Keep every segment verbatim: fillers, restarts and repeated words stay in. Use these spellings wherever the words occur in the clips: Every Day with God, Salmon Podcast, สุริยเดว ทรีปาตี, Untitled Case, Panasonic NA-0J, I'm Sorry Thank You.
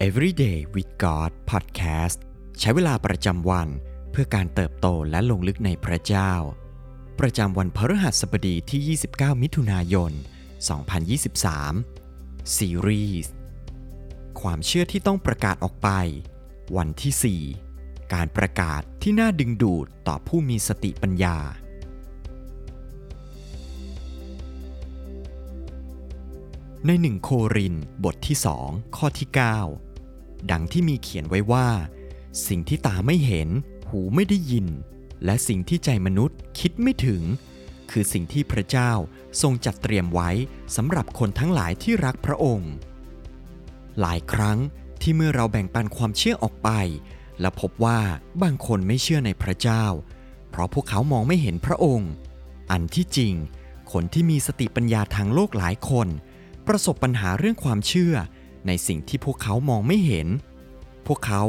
Every Day with God Podcast ใช้เวลาประจำวันเพื่อการเติบโตและลงลึกในพระเจ้าประจำวันพฤหัสบดีที่ยี่สิบเก้ามิถุนายนสองพันยี่สิบสามซีรีส์ความเชื่อที่ต้องประกาศออกไปวันที่สี่การประกาศที่น่าดึงดูดต่อผู้มีสติปัญญาในหนึ่งโครินธ์บทที่สองข้อที่เก้าดังที่มีเขียนไว้ว่าสิ่งที่ตาไม่เห็นหูไม่ได้ยินและสิ่งที่ใจมนุษย์คิดไม่ถึงคือสิ่งที่พระเจ้าทรงจัดเตรียมไว้สำหรับคนทั้งหลายที่รักพระองค์หลายครั้งที่เมื่อเราแบ่งปันความเชื่อออกไปและพบว่าบางคนไม่เชื่อในพระเจ้าเพราะพวกเขามองไม่เห็นพระองค์อันที่จริงคนที่มีสติปัญญาทางโลกหลายคนประสบปัญหาเรื่องความเชื่อในสิ่งที่พวกเขามองไม่เห็นพวกเขา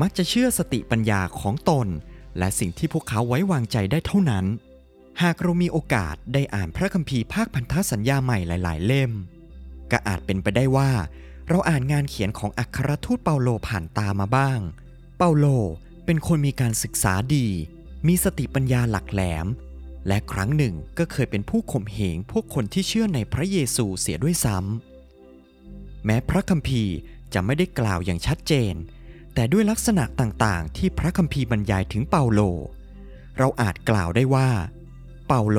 มักจะเชื่อสติปัญญาของตนและสิ่งที่พวกเขาไว้วางใจได้เท่านั้นหากเรามีโอกาสได้อ่านพระคัมภีร์ภาคพันธสัญญาใหม่หลายๆเล่มก็อาจเป็นไปได้ว่าเราอ่านงานเขียนของอัครทูตเปาโลผ่านตามาบ้างเปาโลเป็นคนมีการศึกษาดีมีสติปัญญาหลักแหลมและครั้งหนึ่งก็เคยเป็นผู้ข่มเหงพวกคนที่เชื่อในพระเยซูเสียด้วยซ้ำแม้พระคัมภีร์จะไม่ได้กล่าวอย่างชัดเจนแต่ด้วยลักษณะต่างๆที่พระคัมภีร์บรรยายถึงเปาโลเราอาจกล่าวได้ว่าเปาโล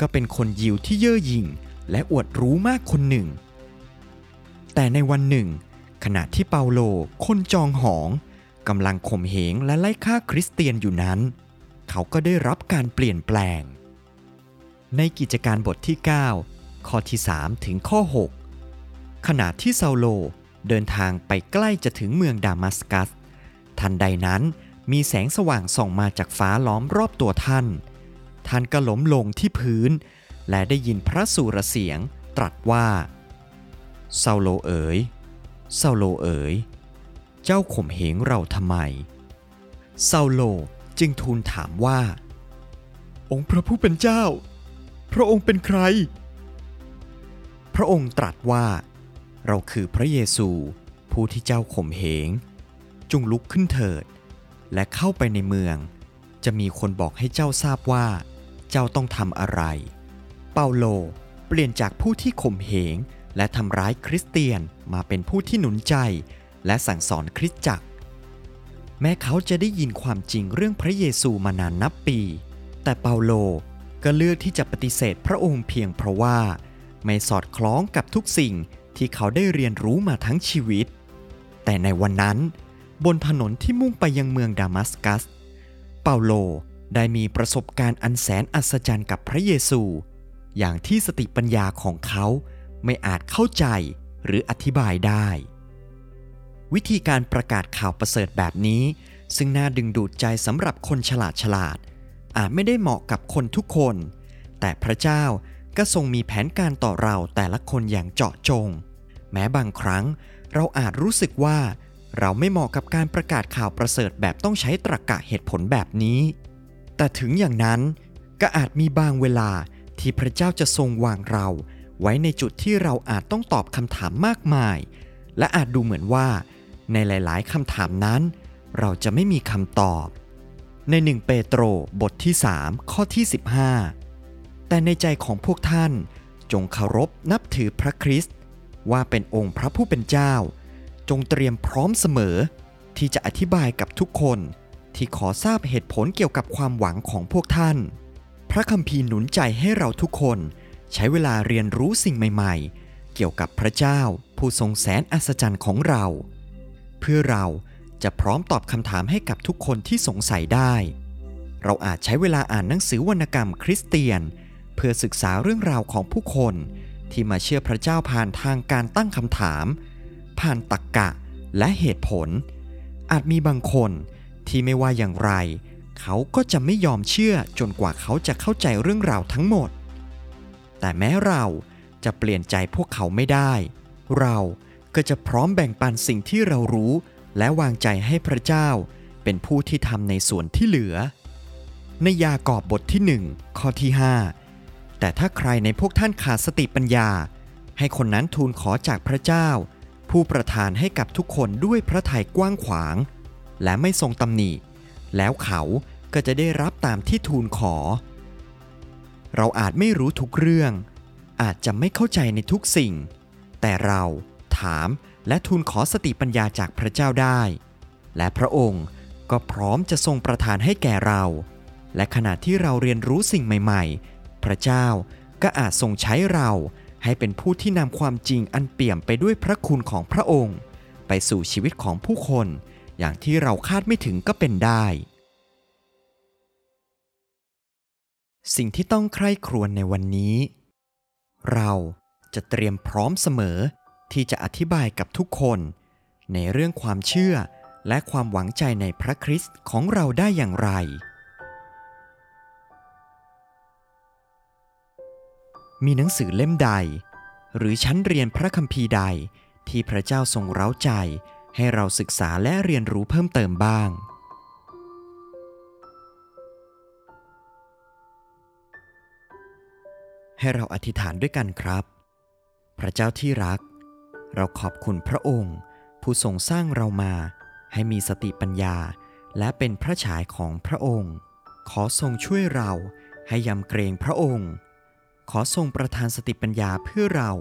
ก็เป็นคนยิวที่เย่อหยิ่งและอวดรู้มากคนหนึ่งแต่ในวันหนึ่งขณะที่เปาโลคนจองหองกำลังข่มเหงและไล่ฆ่าคริสเตียนอยู่นั้นเขาก็ได้รับการเปลี่ยนแปลงในกิจการบทที่เก้าข้อที่สามถึงข้อหกขณะที่เซาโลเดินทางไปใกล้จะถึงเมืองดามัสกัสทันใดนั้นมีแสงสว่างส่องมาจากฟ้าล้อมรอบตัวท่านท่านก็ล้มลงที่พื้นและได้ยินพระสูรเสียงตรัสว่าเซาโลเอ๋ยเซาโลเอ๋ยเจ้าข่มเหงเราทำไมเซาโลจึงทูลถามว่าองค์พระผู้เป็นเจ้าพระองค์เป็นใครพระองค์ตรัสว่าเราคือพระเยซูผู้ที่เจ้าข่มเหงจงลุกขึ้นเถิดและเข้าไปในเมืองจะมีคนบอกให้เจ้าทราบว่าเจ้าต้องทำอะไรเปาโลเปลี่ยนจากผู้ที่ข่มเหงและทำร้ายคริสเตียนมาเป็นผู้ที่หนุนใจและสั่งสอนคริสตจักรแม้เขาจะได้ยินความจริงเรื่องพระเยซูมานานนับปีแต่เปาโลก็เลือกที่จะปฏิเสธพระองค์เพียงเพราะว่าไม่สอดคล้องกับทุกสิ่งที่เขาได้เรียนรู้มาทั้งชีวิตแต่ในวันนั้นบนถนนที่มุ่งไปยังเมืองดามัสกัสเปาโลได้มีประสบการณ์อันแสนอัศจรรย์กับพระเยซูอย่างที่สติปัญญาของเขาไม่อาจเข้าใจหรืออธิบายได้วิธีการประกาศข่าวประเสริฐแบบนี้ซึ่งน่าดึงดูดใจสำหรับคนฉลาดฉลาดอาจไม่ได้เหมาะกับคนทุกคนแต่พระเจ้าก็ทรงมีแผนการต่อเราแต่ละคนอย่างเจาะจงแม้บางครั้งเราอาจรู้สึกว่าเราไม่เหมาะกับการประกาศข่าวประเสริฐแบบต้องใช้ตรรกะเหตุผลแบบนี้แต่ถึงอย่างนั้นก็อาจมีบางเวลาที่พระเจ้าจะทรงวางเราไว้ในจุดที่เราอาจต้องตอบคำถามมากมายและอาจดูเหมือนว่าในหลายๆคำถามนั้นเราจะไม่มีคำตอบในหนึ่งเปโตรบทที่สามข้อที่สิบห้าแต่ในใจของพวกท่านจงเคารพนับถือพระคริสต์ว่าเป็นองค์พระผู้เป็นเจ้าจงเตรียมพร้อมเสมอที่จะอธิบายกับทุกคนที่ขอทราบเหตุผลเกี่ยวกับความหวังของพวกท่านพระคัมภีร์หนุนใจให้เราทุกคนใช้เวลาเรียนรู้สิ่งใหม่ๆเกี่ยวกับพระเจ้าผู้ทรงแสนอัศจรรย์ของเราเพื่อเราจะพร้อมตอบคำถามให้กับทุกคนที่สงสัยได้เราอาจใช้เวลาอ่านหนังสือวรรณกรรมคริสเตียนเพื่อศึกษาเรื่องราวของผู้คนที่มาเชื่อพระเจ้าผ่านทางการตั้งคำถามผ่านตรรกะและเหตุผลอาจมีบางคนที่ไม่ว่าอย่างไรเขาก็จะไม่ยอมเชื่อจนกว่าเขาจะเข้าใจเรื่องราวทั้งหมดแต่แม้เราจะเปลี่ยนใจพวกเขาไม่ได้เราก็จะพร้อมแบ่งปันสิ่งที่เรารู้และวางใจให้พระเจ้าเป็นผู้ที่ทำในส่วนที่เหลือในยากอบบทที่หนึ่งข้อที่ห้าแต่ถ้าใครในพวกท่านขาดสติปัญญาให้คนนั้นทูลขอจากพระเจ้าผ ผู้ประทานให้กับทุกคนด้วยพระทัยกว้างขวางและไม่ทรงตำหนิแล้วเขาก็จะได้รับตามที่ทูลขอเราอาจไม่รู้ทุกเรื่องอาจจะไม่เข้าใจในทุกสิ่งแต่เราถามและทูลขอสติปัญญาจากพระเจ้าได้และพระองค์ก็พร้อมจะทรงประทานให้แก่เราและขณะที่เราเรียนรู้สิ่งใหม่ๆพระเจ้าก็อาจทรงใช้เราให้เป็นผู้ที่นำความจริงอันเปี่ยมไปด้วยพระคุณของพระองค์ไปสู่ชีวิตของผู้คนอย่างที่เราคาดไม่ถึงก็เป็นได้สิ่งที่ต้องใคร่ครวญในวันนี้เราจะเตรียมพร้อมเสมอที่จะอธิบายกับทุกคนในเรื่องความเชื่อและความหวังใจในพระคริสต์ของเราได้อย่างไรมีหนังสือเล่มใดหรือชั้นเรียนพระคัมภีร์ใดที่พระเจ้าทรงเร้าใจให้เราศึกษาและเรียนรู้เพิ่มเติมบ้างให้เราอธิษฐานด้วยกันครับพระเจ้าที่รักเราขอบคุณพระองค์ผู้ทรงสร้างเรามาให้มีสติปัญญาและเป็นพระฉายของพระองค์ขอทรงช่วยเราให้ยำเกรงพระองค์ขอทรงประทานสติปัญญาเพื่อเรา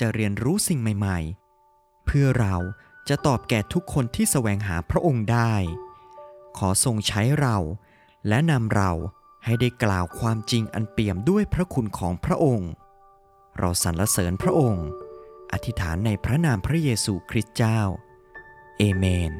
จะเรียนรู้สิ่งใหม่ๆเพื่อเราจะตอบแก่ทุกคนที่แสวงหาพระองค์ได้ขอทรงใช้เราและนำเราให้ได้กล่าวความจริงอันเปี่ยมด้วยพระคุณของพระองค์เราสรรเสริญพระองค์อธิษฐานในพระนามพระเยซูคริสต์เจ้าเอเมน